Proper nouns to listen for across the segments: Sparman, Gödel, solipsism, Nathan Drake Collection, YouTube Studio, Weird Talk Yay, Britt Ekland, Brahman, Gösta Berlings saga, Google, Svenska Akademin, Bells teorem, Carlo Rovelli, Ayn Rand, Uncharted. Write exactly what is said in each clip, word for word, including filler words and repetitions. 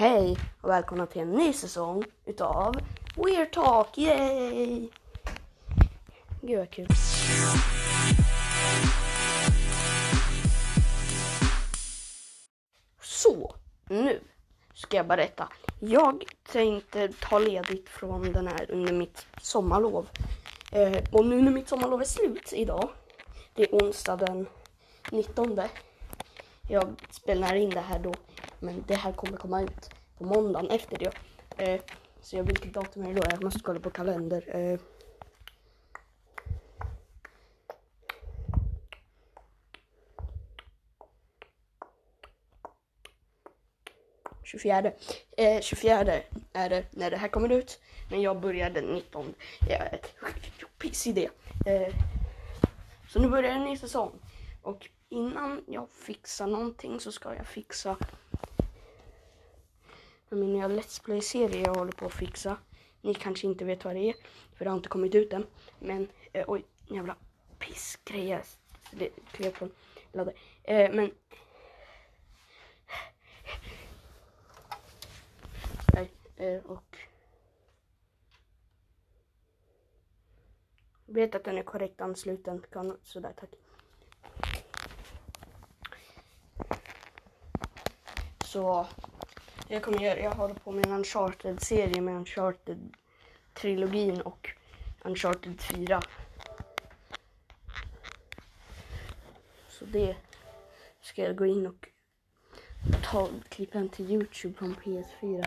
Hej och välkomna till en ny säsong utav Weird Talk Yay! Gud vad kul. Så, nu ska jag berätta. Jag tänkte ta ledigt från den här under mitt sommarlov. Eh, och nu när mitt sommarlov är slut idag, det är onsdag den nittonde. Jag spelar in det här då. Men det här kommer komma ut på måndagen efter det. Eh, så jag vilket datum är det då? Jag måste kolla på kalender. Eh. tjugofjärde. Eh, tjugofjärde är det när det här kommer ut. Men jag började den nittonde. Eh, piss idé. Eh. Så nu börjar en ny säsong. Och innan jag fixar någonting så ska jag fixa min nya Let's Play-serie jag håller på att fixa. Ni kanske inte vet vad det är, för det har inte kommit ut än. Men, eh, oj, jävla pissgrejer. Det klev från ladder. Eh, men... Nej, eh, och... Jag vet att den är korrekt ansluten. Kan... Sådär, tack. Så... Jag kommer göra, jag håller på med en Uncharted-serie med Uncharted-trilogin och Uncharted fyra. Så det ska jag gå in och ta klippen till YouTube från P S fyra.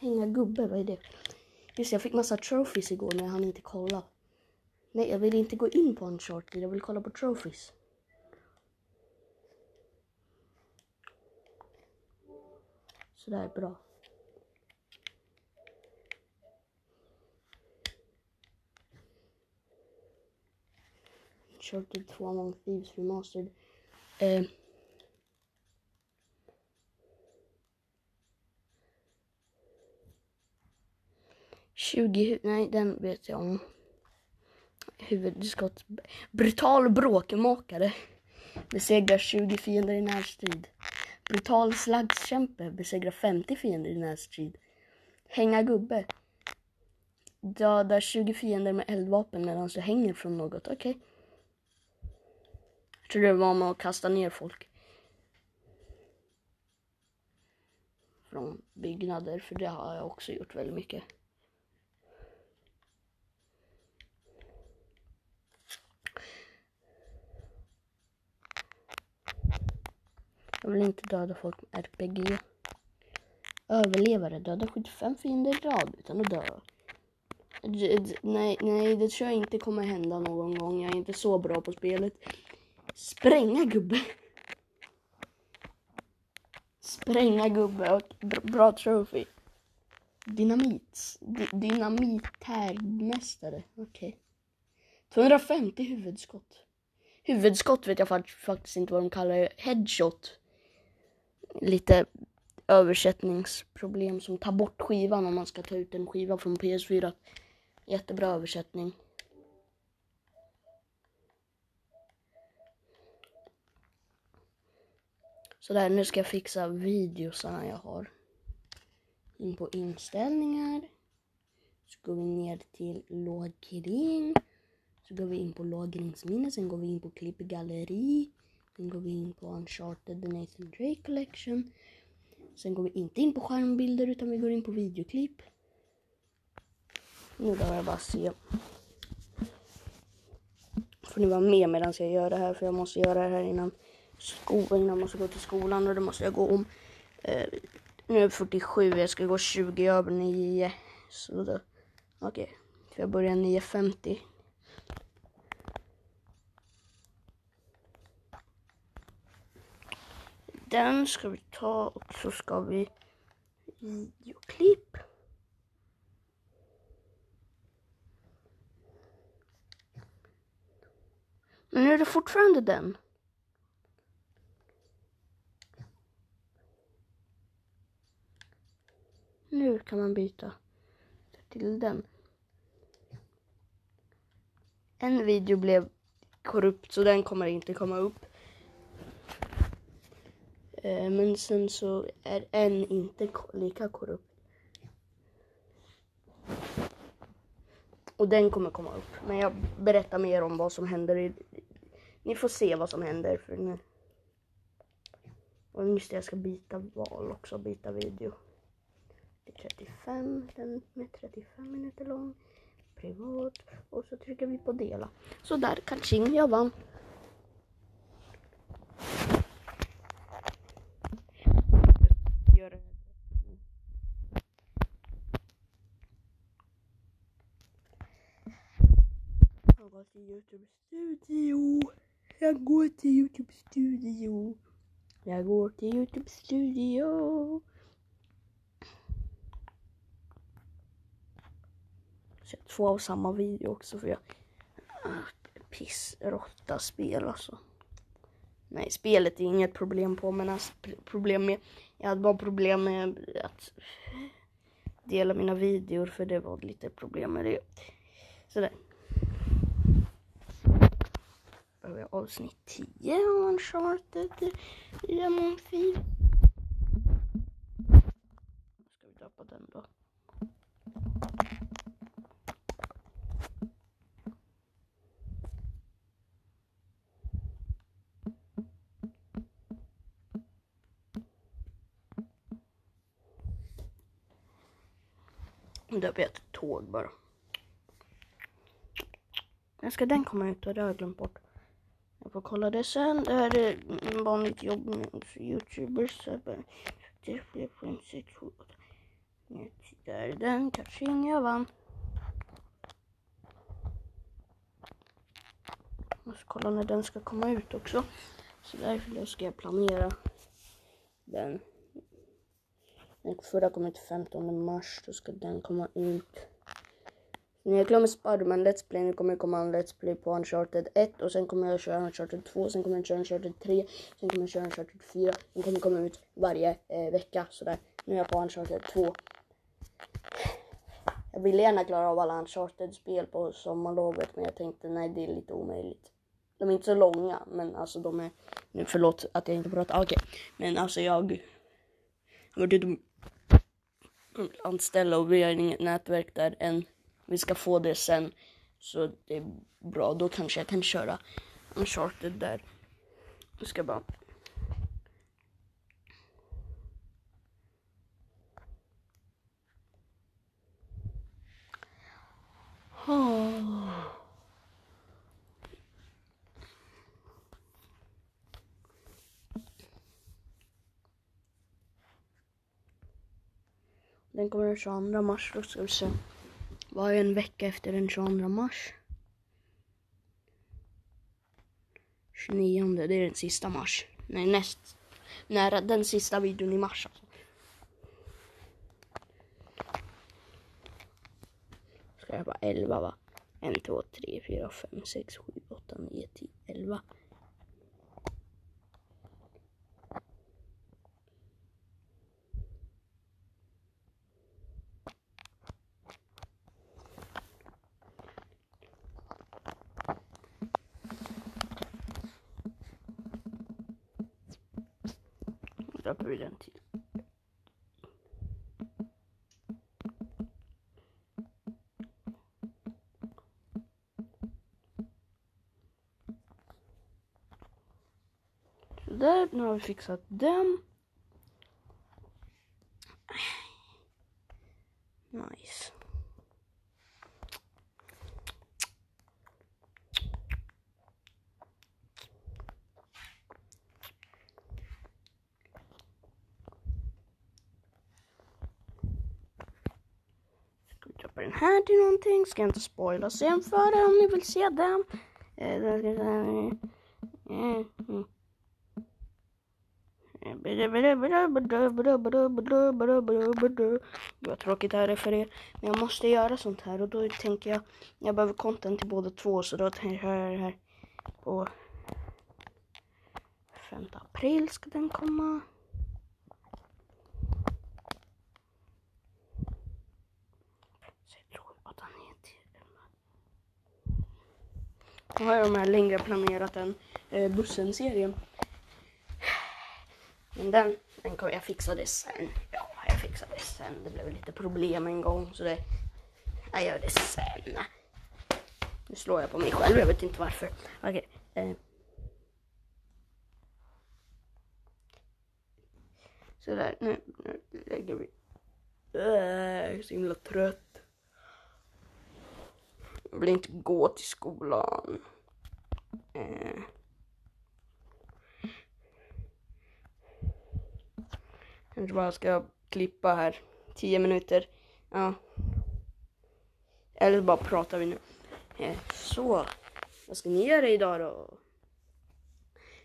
Hänga gubbe, vad är det? Just jag fick massa trophies igår när jag hann inte kolla. Nej, jag vill inte gå in på Uncharted, jag vill kolla på trophies. Så där bra. Uncharted två Among Thieves Remastered. Eh. tjugo, nej den vet jag om. Huvudskott. Brutal bråkemakare. Besegrar tjugo fiender i närstrid. Brutal slagskämpe, besegra femtio fiender i närstrid. Hänga gubbe. Döda tjugo fiender med eldvapen medan du hänger från något. Okej. Okay. Jag tror det var med att kasta ner folk. Från byggnader, för det har jag också gjort väldigt mycket. Jag vill inte döda folk med R P G. Överlevare, döda sjuttiofem fiender i rad utan att dö. D- nej, nej, det tror jag inte kommer hända någon gång. Jag är inte så bra på spelet. Spränga gubbe. Spränga gubbe och bra, bra trophy. Dynamit. D- dynamitärmästare. Okej. Okay. tvåhundrafemtio huvudskott. Huvudskott vet jag faktiskt inte vad de kallar det. Headshot. Lite översättningsproblem som tar bort skivan om man ska ta ut en skiva från P S fyra. Jättebra översättning. Så där, nu ska jag fixa videosarna jag har. In på inställningar. Så går vi ner till lagring. Så går vi in på lagringsminne, sen går vi in på klippgalleri. Sen går vi in på Uncharted, The Nathan Drake Collection. Sen går vi inte in på skärmbilder utan vi går in på videoklipp. Nu behöver jag bara se. Får ni vara med medan jag gör det här, för jag måste göra det här innan skolan. Jag måste gå till skolan och det måste jag gå om. Eh, nu är fyrtiosju, jag ska gå tjugo över nio. Okej, okay. För jag börjar nio femtio. Den ska vi ta och så ska vi videoklipp. Men är det fortfarande den? Nu kan man byta till den. En video blev korrupt så den kommer inte komma upp. Eh, men sen så är en inte lika korrupt. Och den kommer komma upp. Men jag berättar mer om vad som händer. I... Ni får se vad som händer. För nu... Och just det, jag ska byta val också. Byta video. Det är trettiofem. Den med trettiofem minuter lång. Privat. Och så trycker vi på dela. Så där, catching, jag vann. Jag går till YouTube Studio. Jag går till YouTube Studio. Jag går till YouTube Studio. Så jag två av samma video också för jag pissrotta spel alltså. Nej, spelet är inget problem på, men alltså, problem med, jag hade bara problem med att dela mina videor för det var lite problem med det. Så där. Behöver jag avsnitt tio av Uncharted i en månfil. Ska vi döpa den då? Där blir ett tåg bara. Jag ska den komma ut och det har jag glömt bort. Jag får kolla det sen. Det här är en vanligt jobb med YouTubers. Det blir på en sektion. Där är den. Kanske inga vann. Jag måste kolla när den ska komma ut också. Så därför ska jag planera den. Den förra kom ut femtonde mars, då ska den komma ut. När jag glömmer Sparman Let's Play, nu kommer det komma en Let's Play på Uncharted ett. Och sen kommer jag köra Uncharted två, sen kommer jag köra Uncharted tre, sen kommer jag köra Uncharted fyra. Den kommer komma ut varje eh, vecka, sådär. Nu är jag på Uncharted två. Jag vill gärna klara av alla Uncharted-spel på sommarlovet, men jag tänkte nej, det är lite omöjligt. De är inte så långa, men alltså de är... Nu förlåt att jag inte pratar, okej. Okay. Men alltså jag... Jag vill anställa och vi har inget nätverk där än. Vi ska få det sen. Så det är bra. Då kanske jag kan köra Uncharted där. Jag ska bara... Oh. Den kommer den tjugoandra mars, då ska vi se. Var en vecka efter den tjugoandra mars. tjugonionde, det är den sista mars. Nej, näst. Nära den sista videon i mars alltså. Ska jag bara elva va? ett, två, tre, fyra, fem, sex, sju, åtta, nio, tio, elva. Döper den till. Så där, nu har vi fixat den. Nice. Den här till någonting, ska jag inte spoila sen för det om ni vill se den. Vad tråkigt här är för er. Men jag måste göra sånt här och då tänker jag, jag behöver content till båda två, så då tänker jag här på femte april ska den komma. Jag har de här längre planerat än eh, bussen-serien. Men den, den kom, jag fixade sen. Ja, jag fixade sen. Det blev lite problem en gång, så det, jag gör det sen. Nu slår jag på mig själv, jag vet inte varför. Okej. Eh. Så där, nu, nu lägger vi. Äh, jag är så himla trött. Jag vill inte gå till skolan. Eh. Kanske bara ska klippa här tio minuter. Ja. Eller bara pratar vi nu. Så, vad ska ni göra idag då?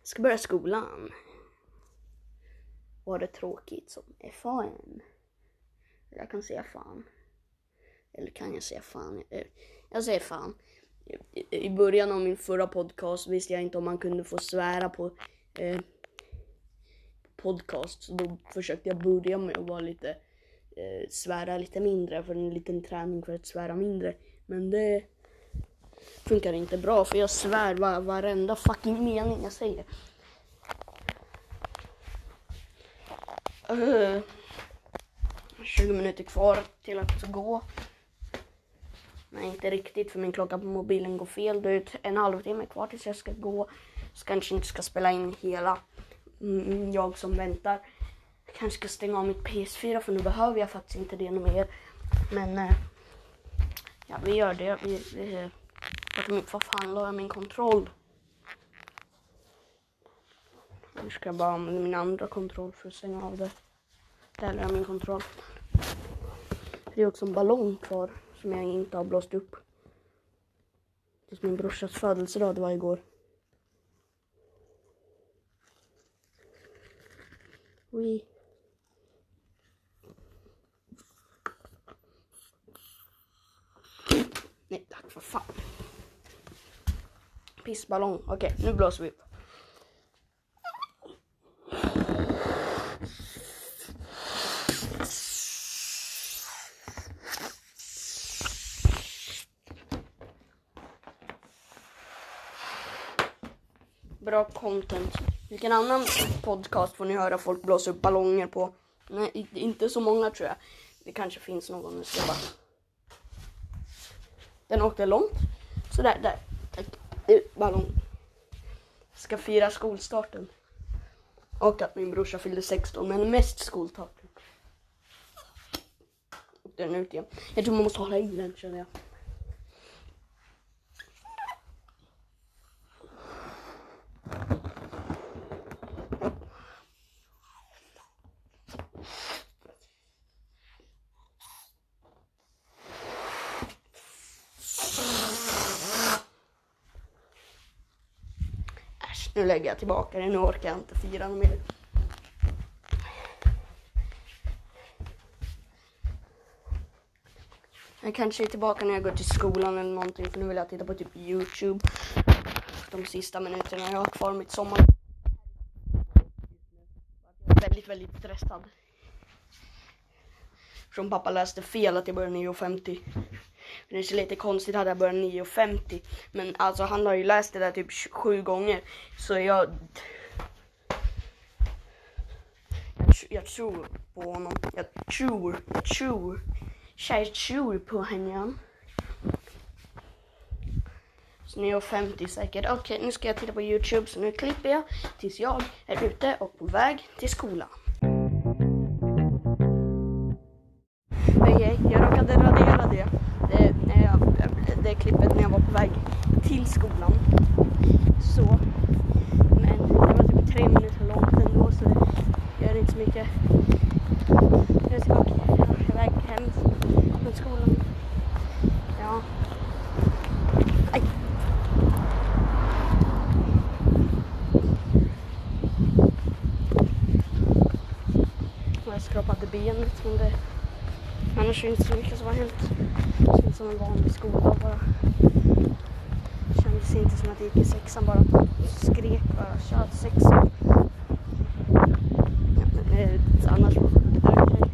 Jag ska börja skolan. Var det tråkigt som fan? Jag kan säga fan. Eller kan jag säga fan? Jag säger fan. I början av min förra podcast visste jag inte om man kunde få svära på eh, podcast. Så då försökte jag börja med att vara lite, eh, svära lite mindre. För en liten träning för att svära mindre. Men det funkar inte bra, för jag svär var, varenda fucking mening jag säger. Uh, tjugo minuter kvar till att gå. Nej, inte riktigt, för min klocka på mobilen går fel. Det är en halvtimme kvar tills jag ska gå. Så kanske inte ska spela in hela. Mm, jag som väntar. Jag kanske ska stänga av mitt P S fyra, för nu behöver jag faktiskt inte det mer. Men uh, ja, vi gör det. Vi... vi Vad fan la jag min kontroll? Nu ska jag bara använda min andra kontroll för att stänga av det. Där är min kontroll. Det är också en ballong kvar som jag inte har blåst upp. Det är min brorsas födelsedag, det var igår. Oj. Nej, tack för fan. Pissballong. Okej, nu blåser vi upp. Bra content. Vilken annan podcast får ni höra folk blåsa upp ballonger på? Nej, inte så många tror jag. Det kanske finns någon. Nu ska jag bara... Den åkte långt. Så där, där. Ballong. Ska fira skolstarten. Och att min brorsa fyllde sexton, men mest skolstarten. Och den ut igen. Jag tror man måste hålla i den, känner jag. Nu lägger jag tillbaka den, nu orkar jag inte fira någon mer. Jag kanske är tillbaka när jag går till skolan eller någonting, för nu vill jag titta på typ YouTube. De sista minuterna jag har kvar mitt sommar. Jag är väldigt, väldigt stressad. Från pappa läste fel att jag började nio femtio. Det är så lite konstigt att jag började nio femtio. Men alltså han har ju läst det där typ sju gånger. Så jag... Jag, jag tror på honom. Jag tror, jag tror. Jag tror på henne. Så nio femtio säkert. Okej, nu ska jag titta på YouTube. Så nu klipper jag tills jag är ute och på väg till skolan. Okej, jag råkade radera det. Det, när jag, det klippet när jag var på väg till skolan. Så. Men det var typ tre minuter långt ändå, så det gör inte så mycket. Jag är tillbaka. Jag är på väg hem från skolan. Ja. Aj. Jag skrapade benet, men det... Annars är det inte så mycket som har hänt. Det känns som en vanlig skola bara. Det kändes inte som att det gick i sexan bara. Skrek bara, tja, sexan. Ja, men annars var det okej.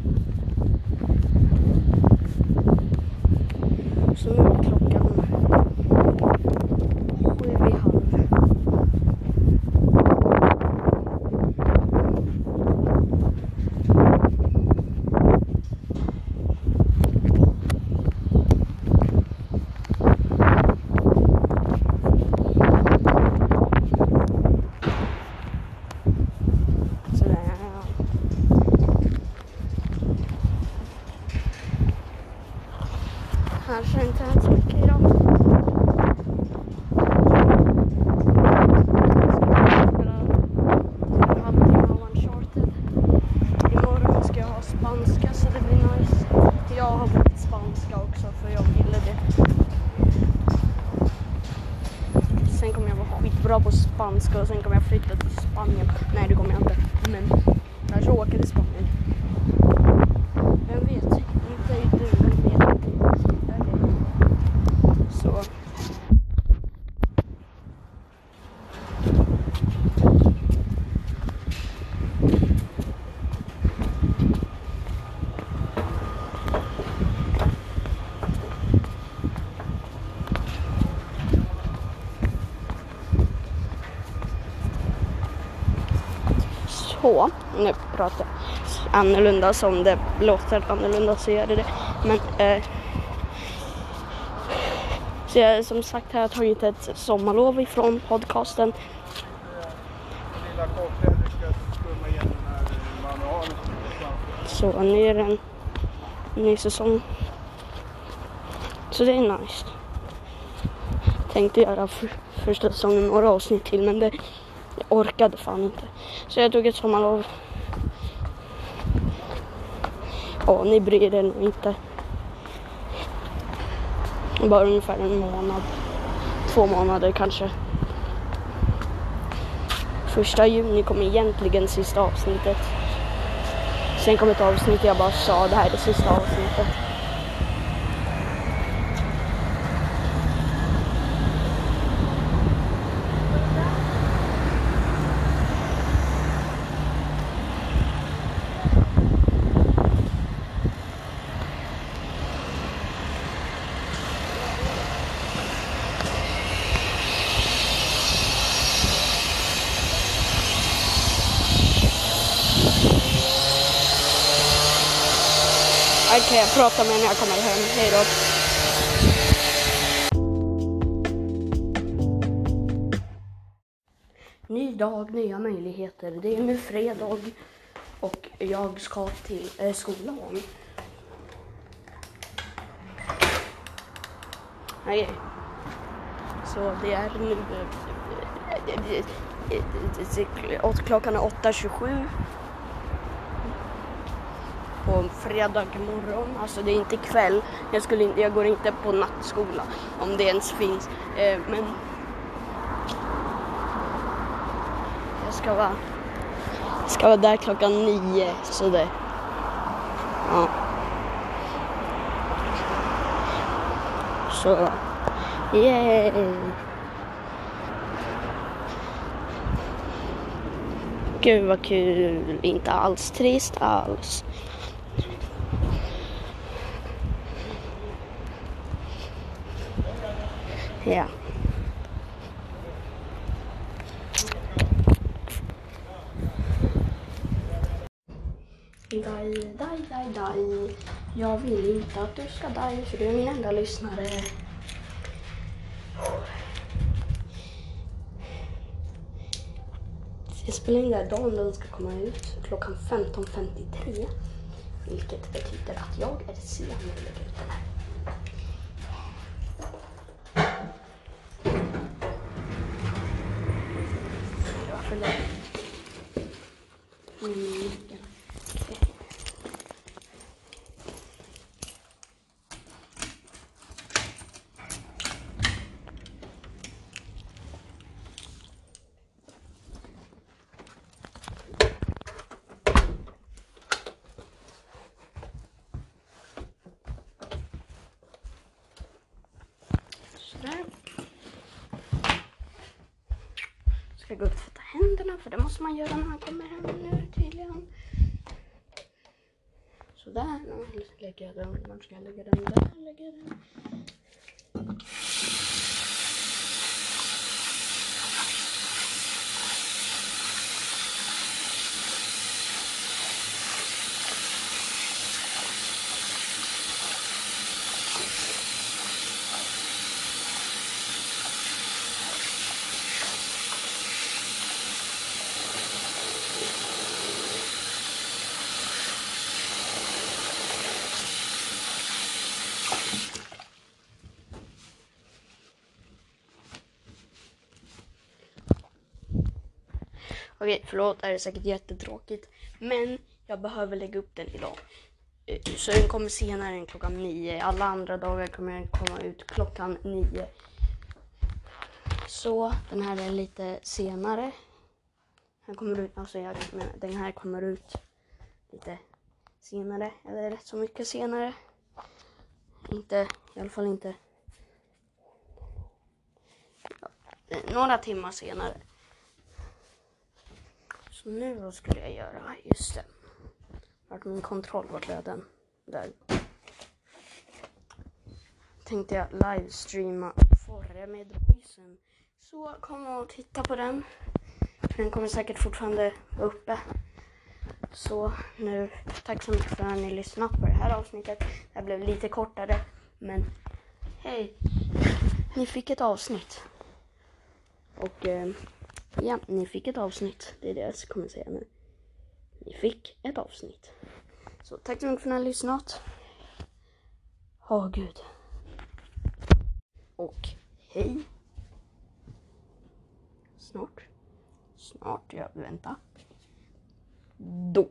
Så nu är klockan sju i halv. kanske inte ens så mycket idag. Imorgon ska jag ha spanska, så det blir nice. Jag har blivit spanska också för jag gillar det. Sen kommer jag vara skitbra på spanska och sen kommer jag flytta till Spanien. Nej, det kommer jag inte. Men jag ska åka till Spanien. Vem vet? Inte är du, vem vet? Så. Så, nu pratar jag annorlunda, som det låter annorlunda så gör det det. Men, eh, så jag som sagt har jag tagit ett sommarlov ifrån podcasten. Så nu är det en ny säsong. Så det är nice. Tänkte göra för, första säsongen några avsnitt till, men det... Jag orkade fan inte. Så jag tog ett sommarlov. Ja, ni bryr er nog inte. Bara ungefär en månad. Två månader kanske. Första juni kommer egentligen sista avsnittet. Sen kommer ett avsnitt jag bara sa, det här är det sista avsnittet. Okej, jag pratar med när jag kommer hem. Hej då. Ny dag, nya möjligheter. Det är nu fredag och jag ska till eh, skolan. Okej. Så det är nu... Klockan är åtta tjugosju. På fredag morgon, alltså det är inte kväll. Jag, skulle inte, jag går inte på nattskola, om det ens finns. Eh, men jag ska vara, jag ska vara där klockan nio, så det. Ja. Så, yay! Gud vad kul, inte alls trist alls. Ja. Daj, daj, daj, daj. Jag vill inte att du ska daj, för du är min enda lyssnare. Jag spelar in där dagen när den ska komma ut klockan femton femtiotre. Vilket betyder att jag är sen när jag lägger ut den här. Jag ska gå upp och tvätta händerna, för det måste man göra när man kommer hem nu tydligen. Sådär, nu lägger jag den, man ska lägga den där, lägger den. Okej, förlåt, det är säkert jättetråkigt. Men jag behöver lägga upp den idag. Så den kommer senare än klockan nio. Alla andra dagar kommer den komma ut klockan nio. Så den här är lite senare. Den kommer ut, alltså jag menar, den här kommer ut lite senare. Eller rätt så mycket senare. Inte, i alla fall inte. Några timmar senare. Så nu vad skulle jag göra? Just det. Vart min kontroll, vart blev den? Där. Tänkte jag livestreama förra med voicen. Så kom och titta på den. För den kommer säkert fortfarande vara uppe. Så nu, tack så mycket för att ni lyssnade på det här avsnittet. Det blev lite kortare. Men hej. Ni fick ett avsnitt. Och eh, ja, ni fick ett avsnitt. Det är det jag kommer säga nu. Ni fick ett avsnitt. Så tack så mycket för att ni har lyssnat. Åh oh, gud. Och hej. Snart. Snart, jag väntar. Då.